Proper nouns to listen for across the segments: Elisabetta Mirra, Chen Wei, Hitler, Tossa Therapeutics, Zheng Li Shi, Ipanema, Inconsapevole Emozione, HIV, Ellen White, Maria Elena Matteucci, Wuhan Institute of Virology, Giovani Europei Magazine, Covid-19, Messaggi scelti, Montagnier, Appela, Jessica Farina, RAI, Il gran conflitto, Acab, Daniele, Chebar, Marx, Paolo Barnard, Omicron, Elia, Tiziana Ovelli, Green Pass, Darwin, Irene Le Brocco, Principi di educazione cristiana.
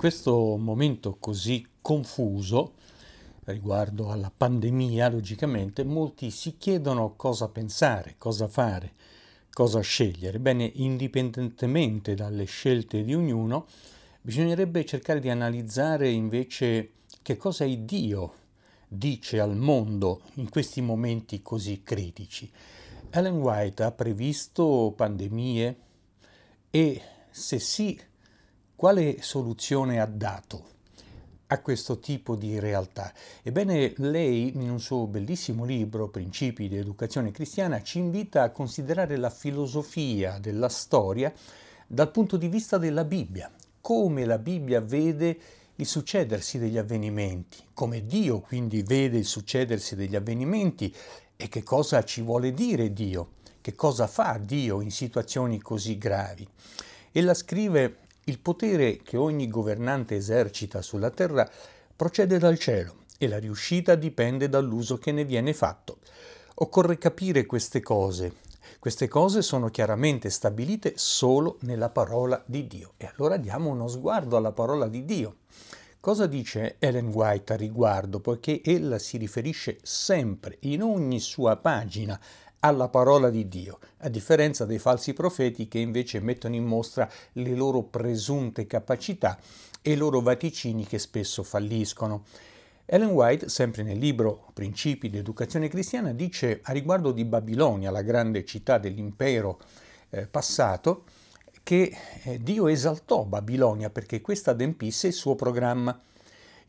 in questo momento così confuso riguardo alla pandemia, logicamente, molti si chiedono cosa pensare, cosa fare, cosa scegliere. Bene, indipendentemente dalle scelte di ognuno, bisognerebbe cercare di analizzare invece che cosa Dio dice al mondo in questi momenti così critici. Ellen White ha previsto pandemie e, se sì, quale soluzione ha dato a questo tipo di realtà? Ebbene, lei, in un suo bellissimo libro, Principi di educazione cristiana, ci invita a considerare la filosofia della storia dal punto di vista della Bibbia, come la Bibbia vede il succedersi degli avvenimenti, come Dio quindi vede il succedersi degli avvenimenti e che cosa ci vuole dire Dio, che cosa fa Dio in situazioni così gravi. Ella scrive: il potere che ogni governante esercita sulla terra procede dal cielo e la riuscita dipende dall'uso che ne viene fatto. Occorre capire queste cose. Queste cose sono chiaramente stabilite solo nella parola di Dio. E allora diamo uno sguardo alla parola di Dio. Cosa dice Ellen White a riguardo? Poiché ella si riferisce sempre, in ogni sua pagina, alla parola di Dio, a differenza dei falsi profeti che invece mettono in mostra le loro presunte capacità e i loro vaticini che spesso falliscono. Ellen White, sempre nel libro Principi di educazione cristiana, dice a riguardo di Babilonia, la grande città dell'impero passato, che Dio esaltò Babilonia perché questa adempisse il suo programma.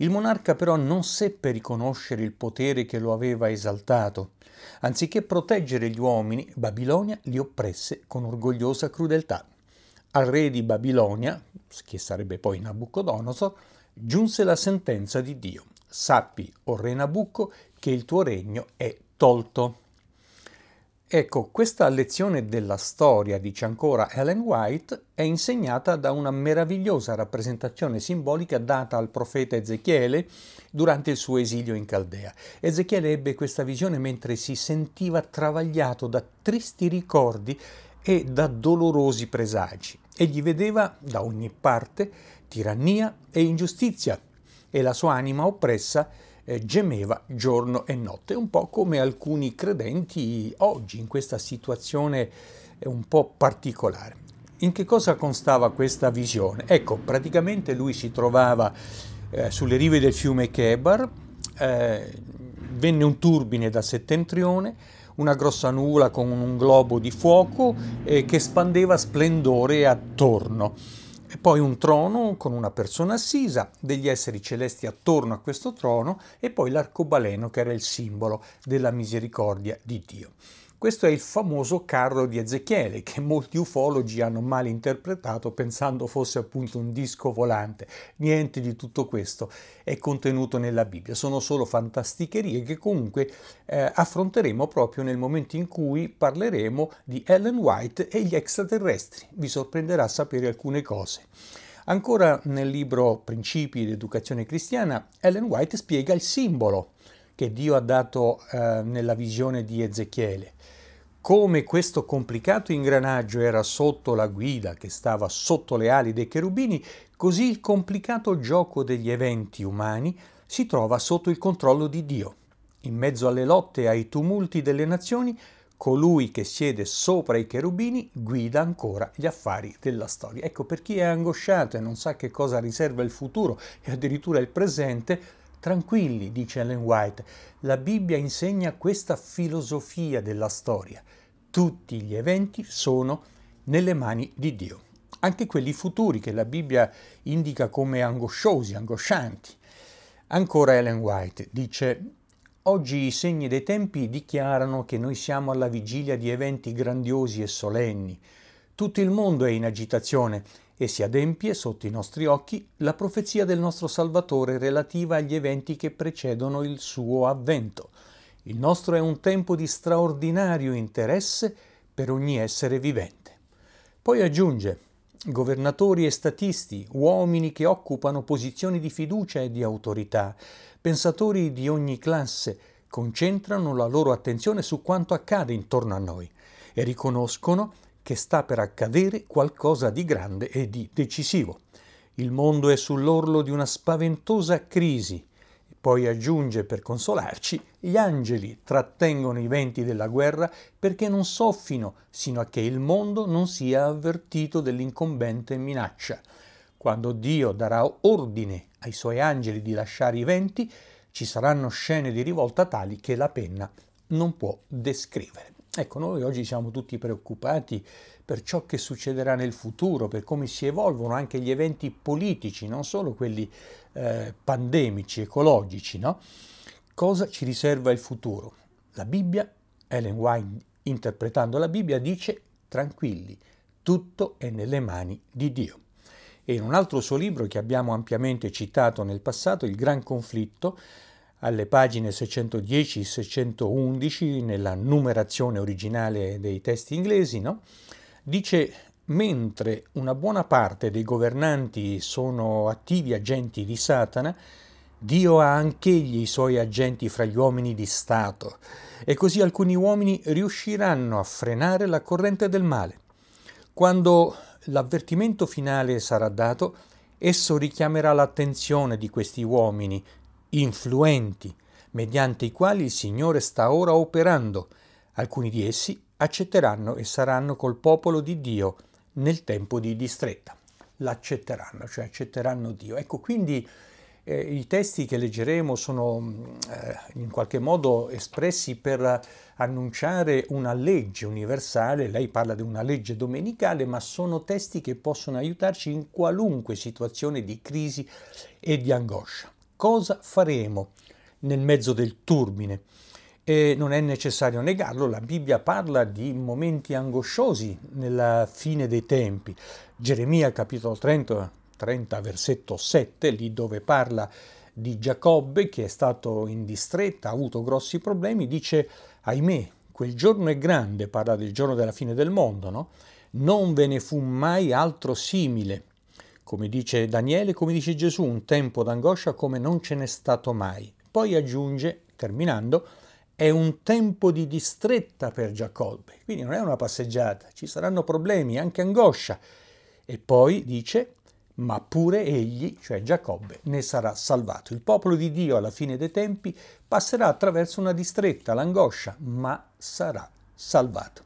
Il monarca però non seppe riconoscere il potere che lo aveva esaltato. Anziché proteggere gli uomini, Babilonia li oppresse con orgogliosa crudeltà. Al re di Babilonia, che sarebbe poi Nabucodonosor, giunse la sentenza di Dio: sappi, o re Nabucco, che il tuo regno è tolto. Ecco, questa lezione della storia, dice ancora Ellen White, è insegnata da una meravigliosa rappresentazione simbolica data al profeta Ezechiele durante il suo esilio in Caldea. Ezechiele ebbe questa visione mentre si sentiva travagliato da tristi ricordi e da dolorosi presagi. Egli vedeva da ogni parte tirannia e ingiustizia e la sua anima oppressa gemeva giorno e notte, un po' come alcuni credenti oggi in questa situazione un po' particolare. In che cosa constava questa visione? Ecco, praticamente lui si trovava sulle rive del fiume Chebar, venne un turbine da settentrione, una grossa nuvola con un globo di fuoco che espandeva splendore attorno. E poi un trono con una persona assisa, degli esseri celesti attorno a questo trono e poi l'arcobaleno che era il simbolo della misericordia di Dio. Questo è il famoso carro di Ezechiele che molti ufologi hanno mal interpretato pensando fosse appunto un disco volante. Niente di tutto questo è contenuto nella Bibbia, sono solo fantasticherie che comunque affronteremo proprio nel momento in cui parleremo di Ellen White e gli extraterrestri. Vi sorprenderà sapere alcune cose. Ancora nel libro Principi di educazione cristiana, Ellen White spiega il simbolo che Dio ha dato nella visione di Ezechiele, come questo complicato ingranaggio era sotto la guida che stava sotto le ali dei cherubini, così il complicato gioco degli eventi umani si trova sotto il controllo di Dio. In mezzo alle lotte e ai tumulti delle nazioni, colui che siede sopra i cherubini guida ancora gli affari della storia. Ecco, per chi è angosciato e non sa che cosa riserva il futuro e addirittura il presente, tranquilli, dice Ellen White, la Bibbia insegna questa filosofia della storia. Tutti gli eventi sono nelle mani di Dio, anche quelli futuri che la Bibbia indica come angosciosi, angoscianti. Ancora Ellen White dice: oggi i segni dei tempi dichiarano che noi siamo alla vigilia di eventi grandiosi e solenni. Tutto il mondo è in agitazione e si adempie sotto i nostri occhi la profezia del nostro Salvatore relativa agli eventi che precedono il suo avvento. Il nostro è un tempo di straordinario interesse per ogni essere vivente. Poi aggiunge: governatori e statisti, uomini che occupano posizioni di fiducia e di autorità, pensatori di ogni classe, concentrano la loro attenzione su quanto accade intorno a noi e riconoscono che sta per accadere qualcosa di grande e di decisivo. Il mondo è sull'orlo di una spaventosa crisi. Poi aggiunge, per consolarci, gli angeli trattengono i venti della guerra perché non soffino sino a che il mondo non sia avvertito dell'incombente minaccia. Quando Dio darà ordine ai suoi angeli di lasciare i venti, ci saranno scene di rivolta tali che la penna non può descrivere. Ecco, noi oggi siamo tutti preoccupati per ciò che succederà nel futuro, per come si evolvono anche gli eventi politici, non solo quelli pandemici, ecologici, no? Cosa ci riserva il futuro? La Bibbia, Ellen White interpretando la Bibbia, dice tranquilli, tutto è nelle mani di Dio. E in un altro suo libro che abbiamo ampiamente citato nel passato, Il gran conflitto, alle pagine 610-611, nella numerazione originale dei testi inglesi, no? Dice, mentre una buona parte dei governanti sono attivi agenti di Satana, Dio ha anch'egli i suoi agenti fra gli uomini di Stato, e così alcuni uomini riusciranno a frenare la corrente del male. Quando l'avvertimento finale sarà dato, esso richiamerà l'attenzione di questi uomini, influenti, mediante i quali il Signore sta ora operando. Alcuni di essi accetteranno e saranno col popolo di Dio nel tempo di distretta. L'accetteranno, cioè accetteranno Dio. Ecco, quindi i testi che leggeremo sono in qualche modo espressi per annunciare una legge universale. Lei parla di una legge domenicale, ma sono testi che possono aiutarci in qualunque situazione di crisi e di angoscia. Cosa faremo nel mezzo del turbine? E non è necessario negarlo, la Bibbia parla di momenti angosciosi nella fine dei tempi. Geremia capitolo 30 versetto 7, lì dove parla di Giacobbe che è stato in distretta, ha avuto grossi problemi, dice ahimè, quel giorno è grande, parla del giorno della fine del mondo, no? Non ve ne fu mai altro simile. Come dice Daniele, come dice Gesù, un tempo d'angoscia come non ce n'è stato mai. Poi aggiunge, terminando, è un tempo di distretta per Giacobbe, quindi non è una passeggiata, ci saranno problemi, anche angoscia. E poi dice, ma pure egli, cioè Giacobbe, ne sarà salvato. Il popolo di Dio alla fine dei tempi passerà attraverso una distretta, l'angoscia, ma sarà salvato.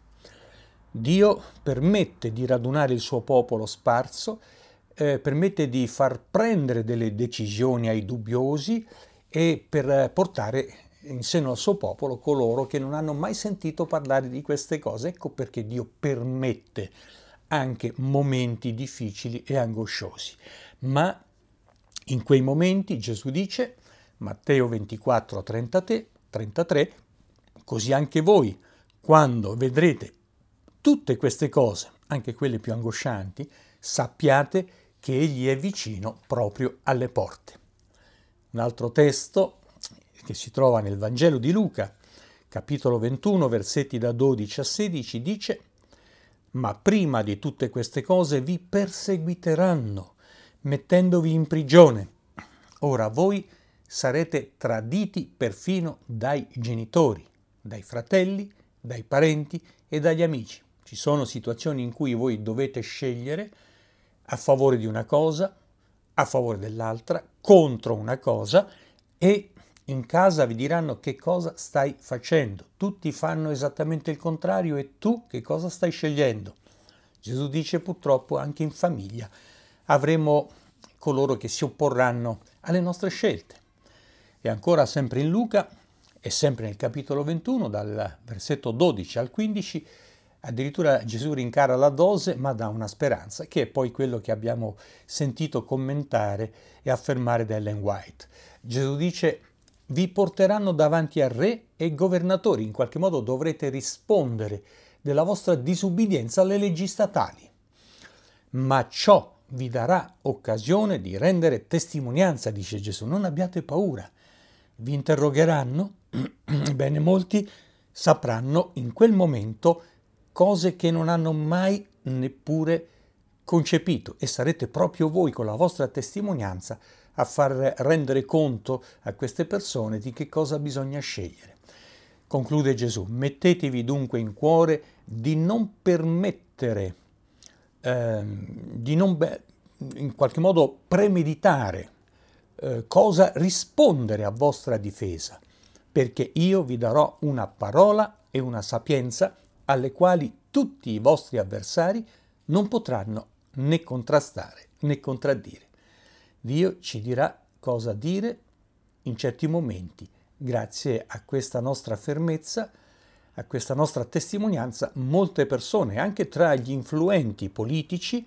Dio permette di radunare il suo popolo sparso, permette di far prendere delle decisioni ai dubbiosi e per portare in seno al suo popolo coloro che non hanno mai sentito parlare di queste cose. Ecco perché Dio permette anche momenti difficili e angosciosi. Ma in quei momenti Gesù dice, Matteo 24:33, così anche voi, quando vedrete tutte queste cose, anche quelle più angoscianti, sappiate che egli è vicino proprio alle porte. Un altro testo che si trova nel Vangelo di Luca, capitolo 21, versetti da 12-16, dice «Ma prima di tutte queste cose vi perseguiteranno, mettendovi in prigione. Ora voi sarete traditi perfino dai genitori, dai fratelli, dai parenti e dagli amici». Ci sono situazioni in cui voi dovete scegliere a favore di una cosa, a favore dell'altra, contro una cosa, e in casa vi diranno che cosa stai facendo. Tutti fanno esattamente il contrario e tu che cosa stai scegliendo? Gesù dice purtroppo anche in famiglia avremo coloro che si opporranno alle nostre scelte. E ancora sempre in Luca e sempre nel capitolo 21, dal versetto 12 al 15, addirittura Gesù rincara la dose, ma dà una speranza, che è poi quello che abbiamo sentito commentare e affermare da Ellen White. Gesù dice, vi porteranno davanti a re e governatori, in qualche modo dovrete rispondere della vostra disubbidienza alle leggi statali, ma ciò vi darà occasione di rendere testimonianza, dice Gesù, non abbiate paura, vi interrogheranno, ebbene molti sapranno in quel momento cose che non hanno mai neppure concepito, e sarete proprio voi con la vostra testimonianza a far rendere conto a queste persone di che cosa bisogna scegliere. Conclude Gesù, mettetevi dunque in cuore di non permettere, di non in qualche modo premeditare cosa rispondere a vostra difesa, perché io vi darò una parola e una sapienza alle quali tutti i vostri avversari non potranno né contrastare né contraddire. Dio ci dirà cosa dire in certi momenti, grazie a questa nostra fermezza, a questa nostra testimonianza. Molte persone, anche tra gli influenti politici,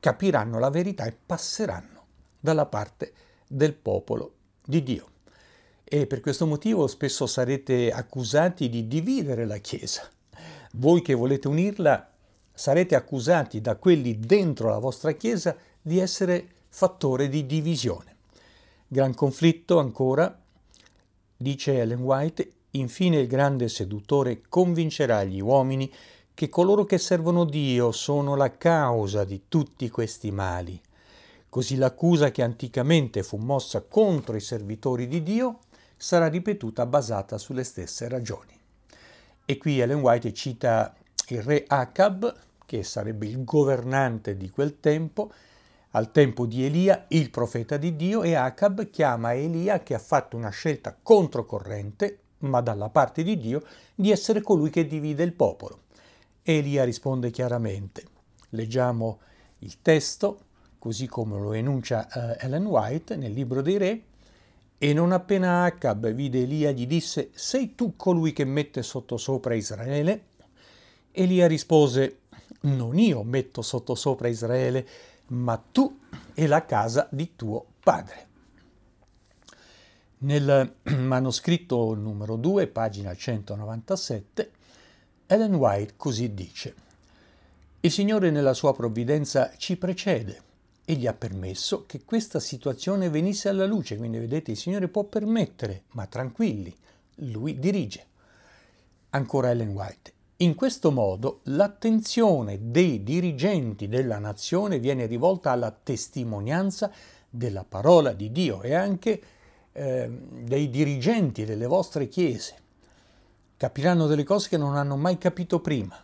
capiranno la verità e passeranno dalla parte del popolo di Dio. E per questo motivo spesso sarete accusati di dividere la Chiesa. Voi che volete unirla sarete accusati da quelli dentro la vostra Chiesa di essere fattore di divisione. Gran conflitto ancora, dice Ellen White, infine il grande seduttore convincerà gli uomini che coloro che servono Dio sono la causa di tutti questi mali. Così l'accusa che anticamente fu mossa contro i servitori di Dio sarà ripetuta basata sulle stesse ragioni. E qui Ellen White cita il re Acab, che sarebbe il governante di quel tempo, al tempo di Elia, il profeta di Dio, e Acab chiama Elia, che ha fatto una scelta controcorrente, ma dalla parte di Dio, di essere colui che divide il popolo. Elia risponde chiaramente. Leggiamo il testo, così come lo enuncia Ellen White nel libro dei re. E non appena Acab vide Elia, gli disse, sei tu colui che mette sottosopra Israele? Elia rispose, non io metto sottosopra Israele, ma tu e la casa di tuo padre. Nel manoscritto numero 2, pagina 197, Ellen White così dice, il Signore nella sua provvidenza ci precede e gli ha permesso che questa situazione venisse alla luce. Quindi vedete, il Signore può permettere, ma tranquilli, Lui dirige. Ancora Ellen White. In questo modo l'attenzione dei dirigenti della nazione viene rivolta alla testimonianza della parola di Dio e anche dei dirigenti delle vostre chiese. Capiranno delle cose che non hanno mai capito prima.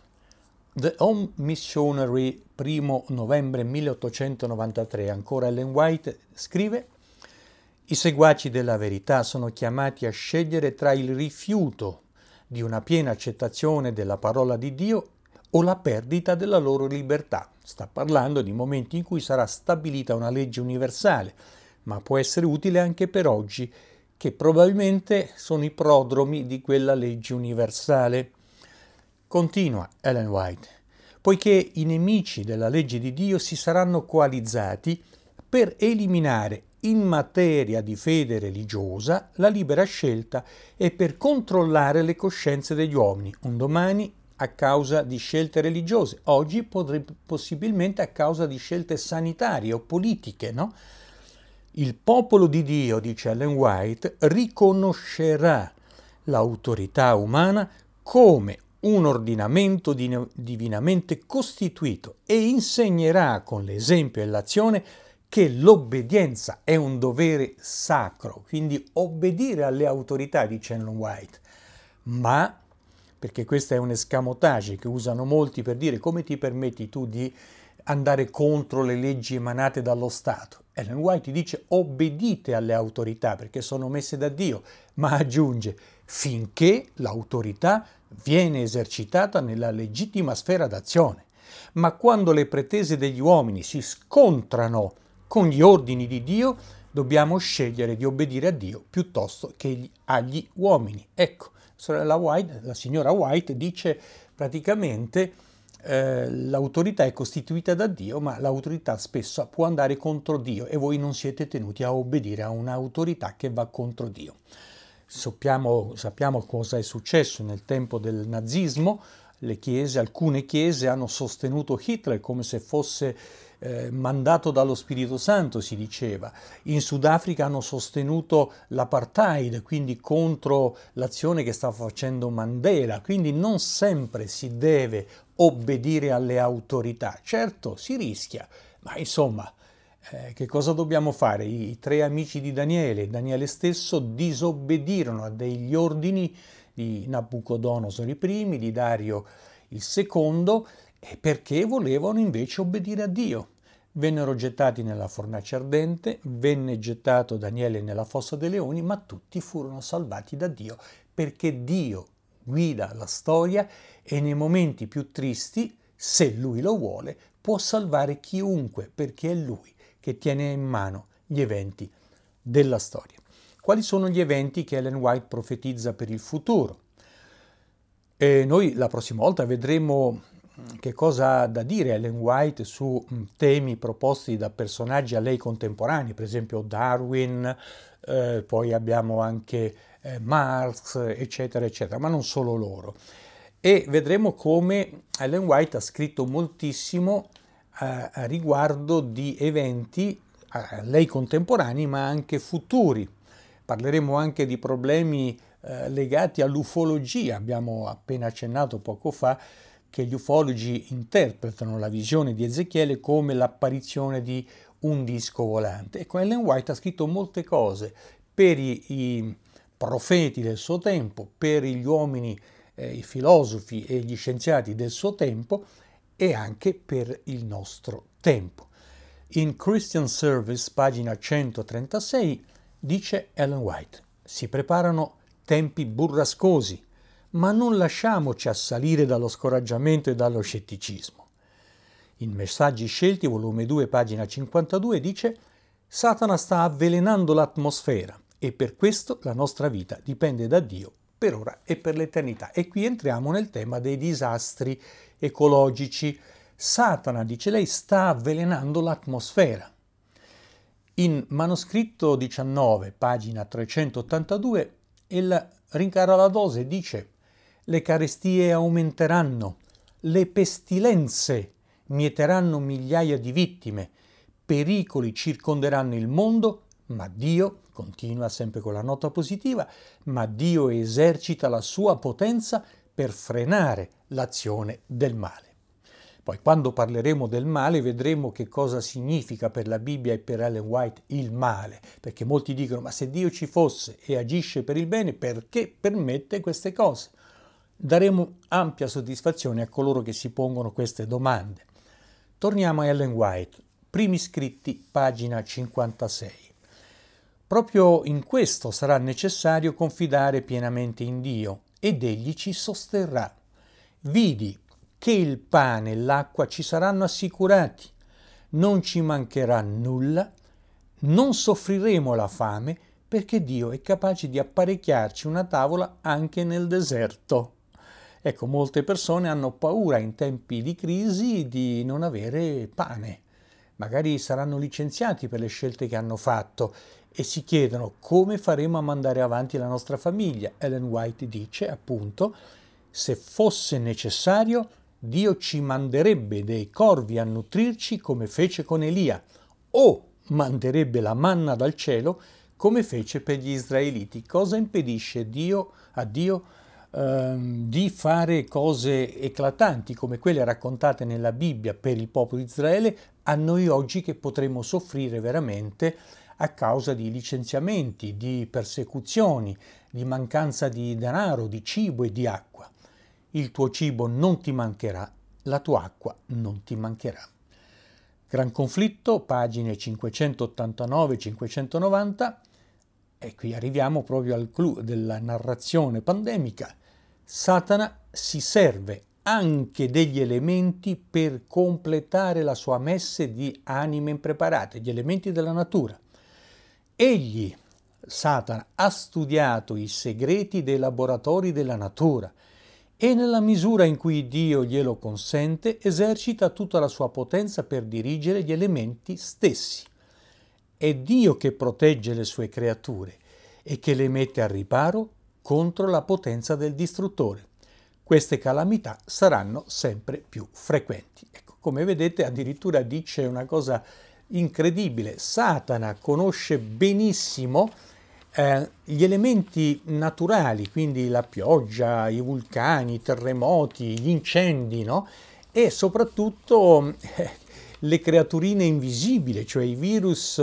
The Home Missionary, 1 novembre 1893, ancora Ellen White scrive «I seguaci della verità sono chiamati a scegliere tra il rifiuto di una piena accettazione della parola di Dio o la perdita della loro libertà». Sta parlando di momenti in cui sarà stabilita una legge universale, ma può essere utile anche per oggi, che probabilmente sono i prodromi di quella legge universale. Continua Ellen White, poiché i nemici della legge di Dio si saranno coalizzati per eliminare in materia di fede religiosa la libera scelta e per controllare le coscienze degli uomini, un domani a causa di scelte religiose, oggi possibilmente a causa di scelte sanitarie o politiche, no? Il popolo di Dio, dice Ellen White, riconoscerà l'autorità umana come un ordinamento divinamente costituito e insegnerà con l'esempio e l'azione che l'obbedienza è un dovere sacro, quindi obbedire alle autorità, dice Ellen White. Ma, perché questo è un escamotage che usano molti per dire come ti permetti tu di andare contro le leggi emanate dallo Stato? Ellen White dice obbedite alle autorità perché sono messe da Dio, ma aggiunge finché l'autorità viene esercitata nella legittima sfera d'azione. Ma quando le pretese degli uomini si scontrano con gli ordini di Dio, dobbiamo scegliere di obbedire a Dio piuttosto che agli uomini. Ecco, la signora White dice praticamente l'autorità è costituita da Dio, ma l'autorità spesso può andare contro Dio e voi non siete tenuti a obbedire a un'autorità che va contro Dio. Sappiamo cosa è successo nel tempo del nazismo. Alcune chiese hanno sostenuto Hitler come se fosse mandato dallo Spirito Santo, si diceva. In Sudafrica hanno sostenuto l'apartheid, quindi contro l'azione che stava facendo Mandela. Quindi non sempre si deve obbedire alle autorità. Certo, si rischia, ma insomma, che cosa dobbiamo fare? I tre amici di Daniele, Daniele stesso, disobbedirono a degli ordini di Nabucodonosor i primi, di Dario il secondo, perché volevano invece obbedire a Dio. vennero gettati nella fornace ardente, venne gettato Daniele nella fossa dei leoni, ma tutti furono salvati da Dio, perché Dio guida la storia e nei momenti più tristi, se Lui lo vuole, può salvare chiunque, perché è Lui che tiene in mano gli eventi della storia. Quali sono gli eventi che Ellen White profetizza per il futuro? E noi la prossima volta vedremo che cosa ha da dire Ellen White su temi proposti da personaggi a lei contemporanei, per esempio Darwin, poi abbiamo anche Marx, eccetera, eccetera, ma non solo loro. E vedremo come Ellen White ha scritto moltissimo a riguardo di eventi a lei contemporanei, ma anche futuri. Parleremo anche di problemi legati all'ufologia. Abbiamo appena accennato poco fa che gli ufologi interpretano la visione di Ezechiele come l'apparizione di un disco volante. Ecco, Ellen White ha scritto molte cose per i profeti del suo tempo, per gli uomini, i filosofi e gli scienziati del suo tempo e anche per il nostro tempo. In Christian Service, pagina 136, dice Ellen White: si preparano tempi burrascosi, ma non lasciamoci assalire dallo scoraggiamento e dallo scetticismo. In Messaggi scelti, volume 2, pagina 52, dice: Satana sta avvelenando l'atmosfera e per questo la nostra vita dipende da Dio per ora e per l'eternità. E qui entriamo nel tema dei disastri ecologici. Satana, dice lei, sta avvelenando l'atmosfera. In Manoscritto 19, pagina 382, ella rincara la dose e dice: le carestie aumenteranno, le pestilenze mieteranno migliaia di vittime, pericoli circonderanno il mondo, ma Dio, continua sempre con la nota positiva, ma Dio esercita la sua potenza per frenare l'azione del male. Poi quando parleremo del male vedremo che cosa significa per la Bibbia e per Ellen White il male, perché molti dicono: ma se Dio ci fosse e agisce per il bene, perché permette queste cose? Daremo ampia soddisfazione a coloro che si pongono queste domande. Torniamo a Ellen White, Primi scritti, pagina 56. Proprio in questo sarà necessario confidare pienamente in Dio ed Egli ci sosterrà. Vidi che il pane e l'acqua ci saranno assicurati, non ci mancherà nulla, non soffriremo la fame, perché Dio è capace di apparecchiarci una tavola anche nel deserto. Ecco, molte persone hanno paura in tempi di crisi di non avere pane. Magari saranno licenziati per le scelte che hanno fatto e si chiedono: come faremo a mandare avanti la nostra famiglia? Ellen White dice, appunto, se fosse necessario, Dio ci manderebbe dei corvi a nutrirci come fece con Elia, o manderebbe la manna dal cielo come fece per gli israeliti. Cosa impedisce a Dio di fare cose eclatanti come quelle raccontate nella Bibbia per il popolo di Israele a noi oggi, che potremmo soffrire veramente a causa di licenziamenti, di persecuzioni, di mancanza di denaro, di cibo e di acqua? Il tuo cibo non ti mancherà, la tua acqua non ti mancherà. Gran conflitto, pagine 589-590, e qui arriviamo proprio al clou della narrazione pandemica. Satana si serve anche degli elementi per completare la sua messe di anime impreparate, gli elementi della natura. Egli, Satana, ha studiato i segreti dei laboratori della natura, e nella misura in cui Dio glielo consente esercita tutta la sua potenza per dirigere gli elementi stessi. È Dio che protegge le sue creature e che le mette al riparo contro la potenza del distruttore. Queste calamità saranno sempre più frequenti. Ecco, come vedete, addirittura dice una cosa incredibile: Satana conosce benissimo gli elementi naturali, quindi la pioggia, i vulcani, i terremoti, gli incendi, no? E soprattutto le creaturine invisibili, cioè i virus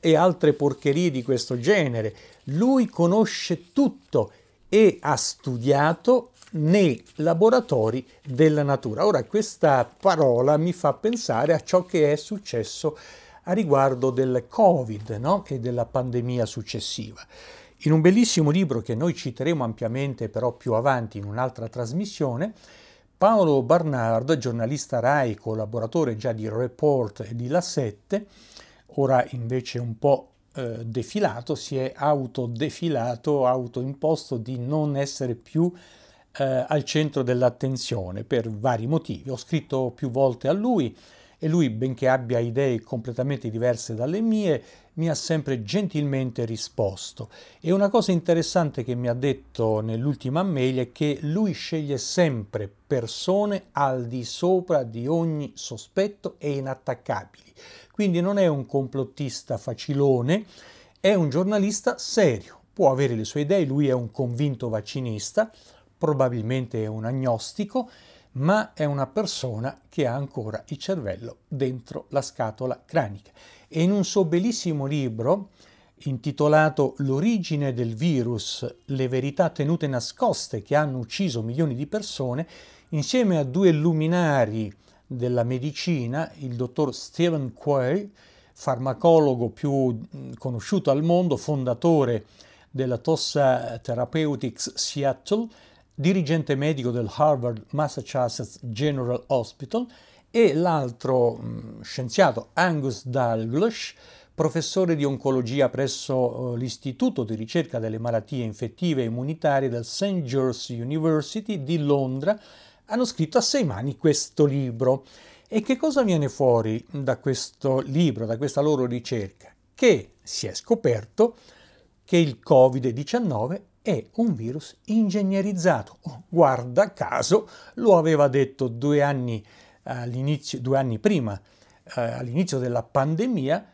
e altre porcherie di questo genere. Lui conosce tutto e ha studiato nei laboratori della natura. Ora, questa parola mi fa pensare a ciò che è successo a riguardo del Covid, no? E della pandemia successiva. In un bellissimo libro che noi citeremo ampiamente però più avanti in un'altra trasmissione, Paolo Barnard, giornalista RAI, collaboratore già di Report e di La 7, ora invece un po' defilato, si è autodefilato, autoimposto di non essere più al centro dell'attenzione per vari motivi. Ho scritto più volte a lui e lui, benché abbia idee completamente diverse dalle mie, mi ha sempre gentilmente risposto. E una cosa interessante che mi ha detto nell'ultima mail è che lui sceglie sempre persone al di sopra di ogni sospetto e inattaccabili. Quindi non è un complottista facilone, è un giornalista serio. Può avere le sue idee, lui è un convinto vaccinista, probabilmente è un agnostico, ma è una persona che ha ancora il cervello dentro la scatola cranica. E in un suo bellissimo libro, intitolato L'origine del virus, le verità tenute nascoste che hanno ucciso milioni di persone, insieme a due luminari della medicina, il dottor Steven Quay, farmacologo più conosciuto al mondo, fondatore della Tossa Therapeutics Seattle, dirigente medico del Harvard Massachusetts General Hospital, e l'altro scienziato Angus Dalglish, professore di oncologia presso l'Istituto di ricerca delle malattie infettive e immunitarie del St. George's University di Londra, hanno scritto a sei mani questo libro. E che cosa viene fuori da questo libro, da questa loro ricerca? Che si è scoperto che il Covid-19 è un virus ingegnerizzato. Guarda caso, lo aveva detto due anni prima, all'inizio della pandemia,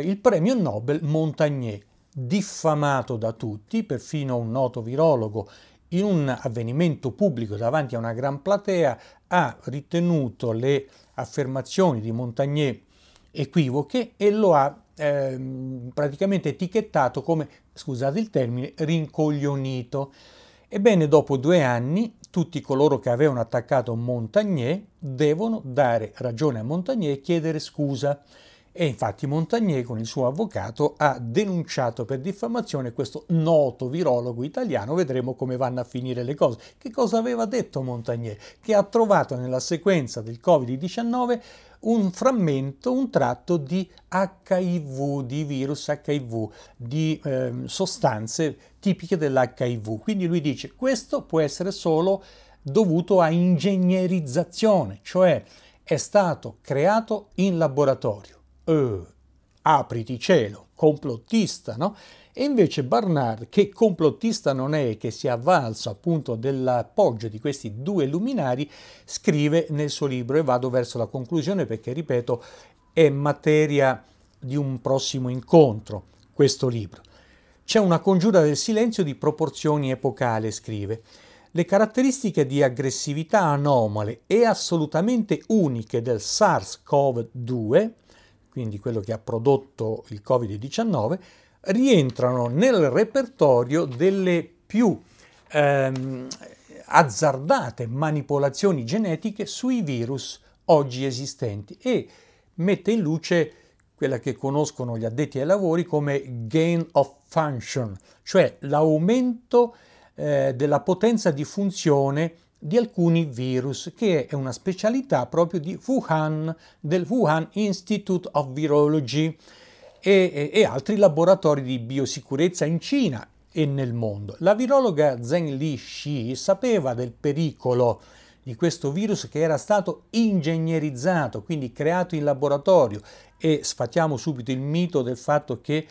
il premio Nobel Montagnier, diffamato da tutti, perfino un noto virologo, in un avvenimento pubblico davanti a una gran platea, ha ritenuto le affermazioni di Montagnier equivoche e lo ha praticamente etichettato come, scusate il termine, rincoglionito. Ebbene, dopo 2 anni tutti coloro che avevano attaccato Montagnier devono dare ragione a Montagnier e chiedere scusa. E infatti Montagnier con il suo avvocato ha denunciato per diffamazione questo noto virologo italiano. Vedremo come vanno a finire le cose. Che cosa aveva detto Montagnier? Che ha trovato nella sequenza del Covid-19 un frammento, un tratto di HIV, di virus HIV, di sostanze tipiche dell'HIV. Quindi lui dice: questo può essere solo dovuto a ingegnerizzazione, cioè è stato creato in laboratorio. Apriti cielo, complottista, no? E invece Barnard, che complottista non è, che si è avvalso appunto dell'appoggio di questi due luminari, scrive nel suo libro, e vado verso la conclusione perché, ripeto, è materia di un prossimo incontro questo libro. C'è una congiura del silenzio di proporzioni epocali, scrive. Le caratteristiche di aggressività anomale e assolutamente uniche del SARS-CoV-2, quindi quello che ha prodotto il Covid-19, rientrano nel repertorio delle più azzardate manipolazioni genetiche sui virus oggi esistenti e mette in luce quella che conoscono gli addetti ai lavori come gain of function, cioè l'aumento della potenza di funzione di alcuni virus, che è una specialità proprio di Wuhan, del Wuhan Institute of Virology, e altri laboratori di biosicurezza in Cina e nel mondo. La virologa Zheng Li Shi sapeva del pericolo di questo virus che era stato ingegnerizzato, quindi creato in laboratorio, e sfatiamo subito il mito del fatto che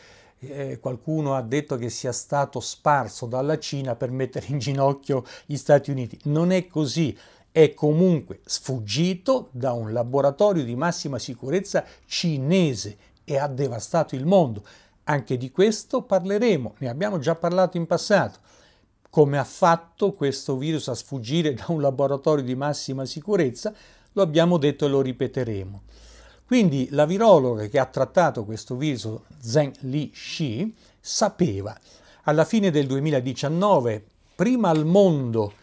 qualcuno ha detto che sia stato sparso dalla Cina per mettere in ginocchio gli Stati Uniti. Non è così. È comunque sfuggito da un laboratorio di massima sicurezza cinese e ha devastato il mondo. Anche di questo parleremo, ne abbiamo già parlato in passato. Come ha fatto questo virus a sfuggire da un laboratorio di massima sicurezza? Lo abbiamo detto e lo ripeteremo. Quindi la virologa che ha trattato questo virus, Zheng Li Shi, sapeva. Alla fine del 2019, prima al mondo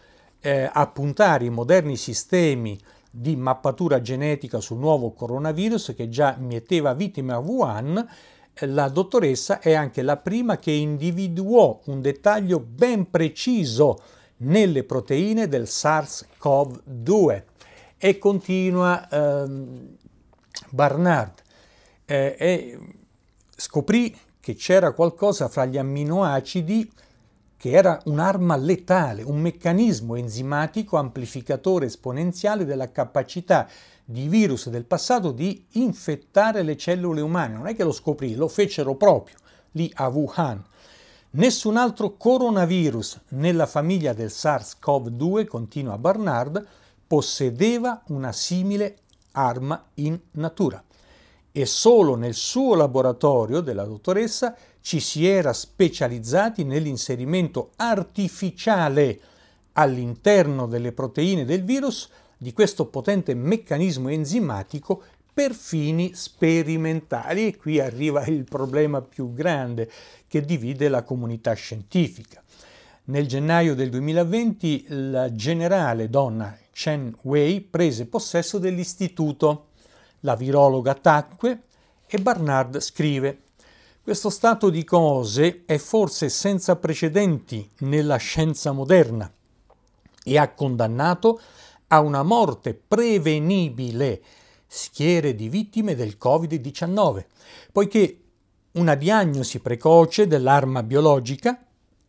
a puntare i moderni sistemi di mappatura genetica sul nuovo coronavirus che già mieteva vittime a Wuhan, la dottoressa è anche la prima che individuò un dettaglio ben preciso nelle proteine del SARS-CoV-2. E continua Barnard, e scoprì che c'era qualcosa fra gli amminoacidi che era un'arma letale, un meccanismo enzimatico amplificatore esponenziale della capacità di virus del passato di infettare le cellule umane. Non è che lo scoprì, lo fecero proprio lì a Wuhan. Nessun altro coronavirus nella famiglia del SARS-CoV-2, continua Barnard, possedeva una simile arma in natura. E solo nel suo laboratorio della dottoressa ci si era specializzati nell'inserimento artificiale all'interno delle proteine del virus di questo potente meccanismo enzimatico per fini sperimentali. E qui arriva il problema più grande che divide la comunità scientifica. Nel gennaio del 2020 la generale donna Chen Wei prese possesso dell'istituto. La virologa tacque e Barnard scrive: questo stato di cose è forse senza precedenti nella scienza moderna e ha condannato a una morte prevenibile schiere di vittime del Covid-19, poiché una diagnosi precoce dell'arma biologica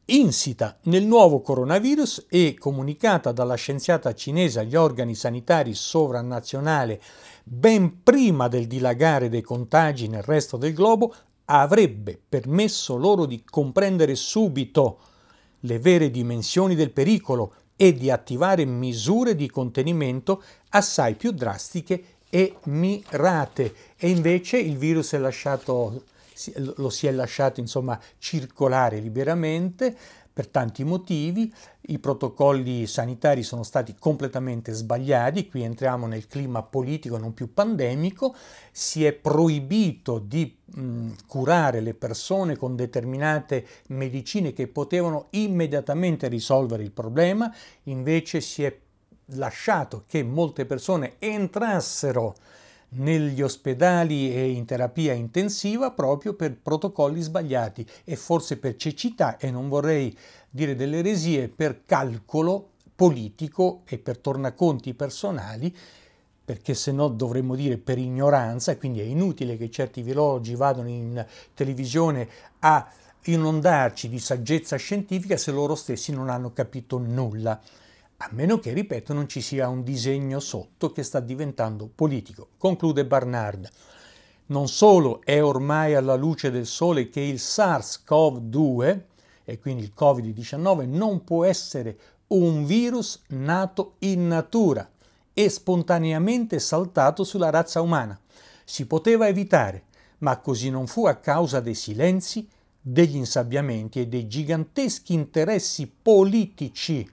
insita nel nuovo coronavirus e comunicata dalla scienziata cinese agli organi sanitari sovranazionali ben prima del dilagare dei contagi nel resto del globo, avrebbe permesso loro di comprendere subito le vere dimensioni del pericolo e di attivare misure di contenimento assai più drastiche e mirate. E invece il virus lo si è lasciato insomma circolare liberamente per tanti motivi. I protocolli sanitari sono stati completamente sbagliati, qui entriamo nel clima politico non più pandemico, si è proibito di curare le persone con determinate medicine che potevano immediatamente risolvere il problema, invece si è lasciato che molte persone entrassero negli ospedali e in terapia intensiva proprio per protocolli sbagliati e forse per cecità, e non vorrei dire delle eresie, per calcolo politico e per tornaconti personali, perché se no dovremmo dire per ignoranza. Quindi è inutile che certi virologi vadano in televisione a inondarci di saggezza scientifica se loro stessi non hanno capito nulla. A meno che, ripeto, non ci sia un disegno sotto che sta diventando politico. Conclude Barnard. Non solo è ormai alla luce del sole che il SARS-CoV-2, e quindi il Covid-19, non può essere un virus nato in natura e spontaneamente saltato sulla razza umana. Si poteva evitare, ma così non fu a causa dei silenzi, degli insabbiamenti e dei giganteschi interessi politici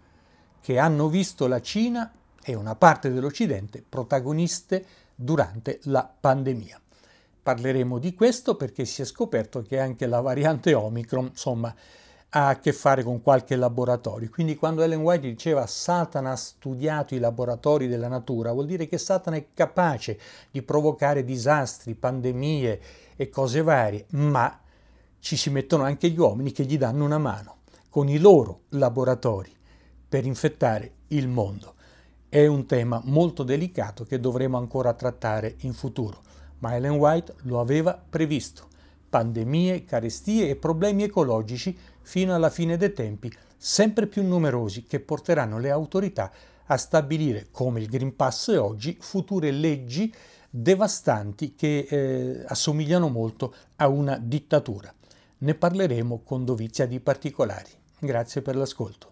che hanno visto la Cina e una parte dell'Occidente protagoniste durante la pandemia. Parleremo di questo perché si è scoperto che anche la variante Omicron, insomma, ha a che fare con qualche laboratorio. Quindi quando Ellen White diceva Satana ha studiato i laboratori della natura, vuol dire che Satana è capace di provocare disastri, pandemie e cose varie, ma ci si mettono anche gli uomini che gli danno una mano con i loro laboratori per infettare il mondo. È un tema molto delicato che dovremo ancora trattare in futuro, ma Ellen White lo aveva previsto. Pandemie, carestie e problemi ecologici fino alla fine dei tempi, sempre più numerosi, che porteranno le autorità a stabilire, come il Green Pass oggi, future leggi devastanti che assomigliano molto a una dittatura. Ne parleremo con dovizia di particolari. Grazie per l'ascolto.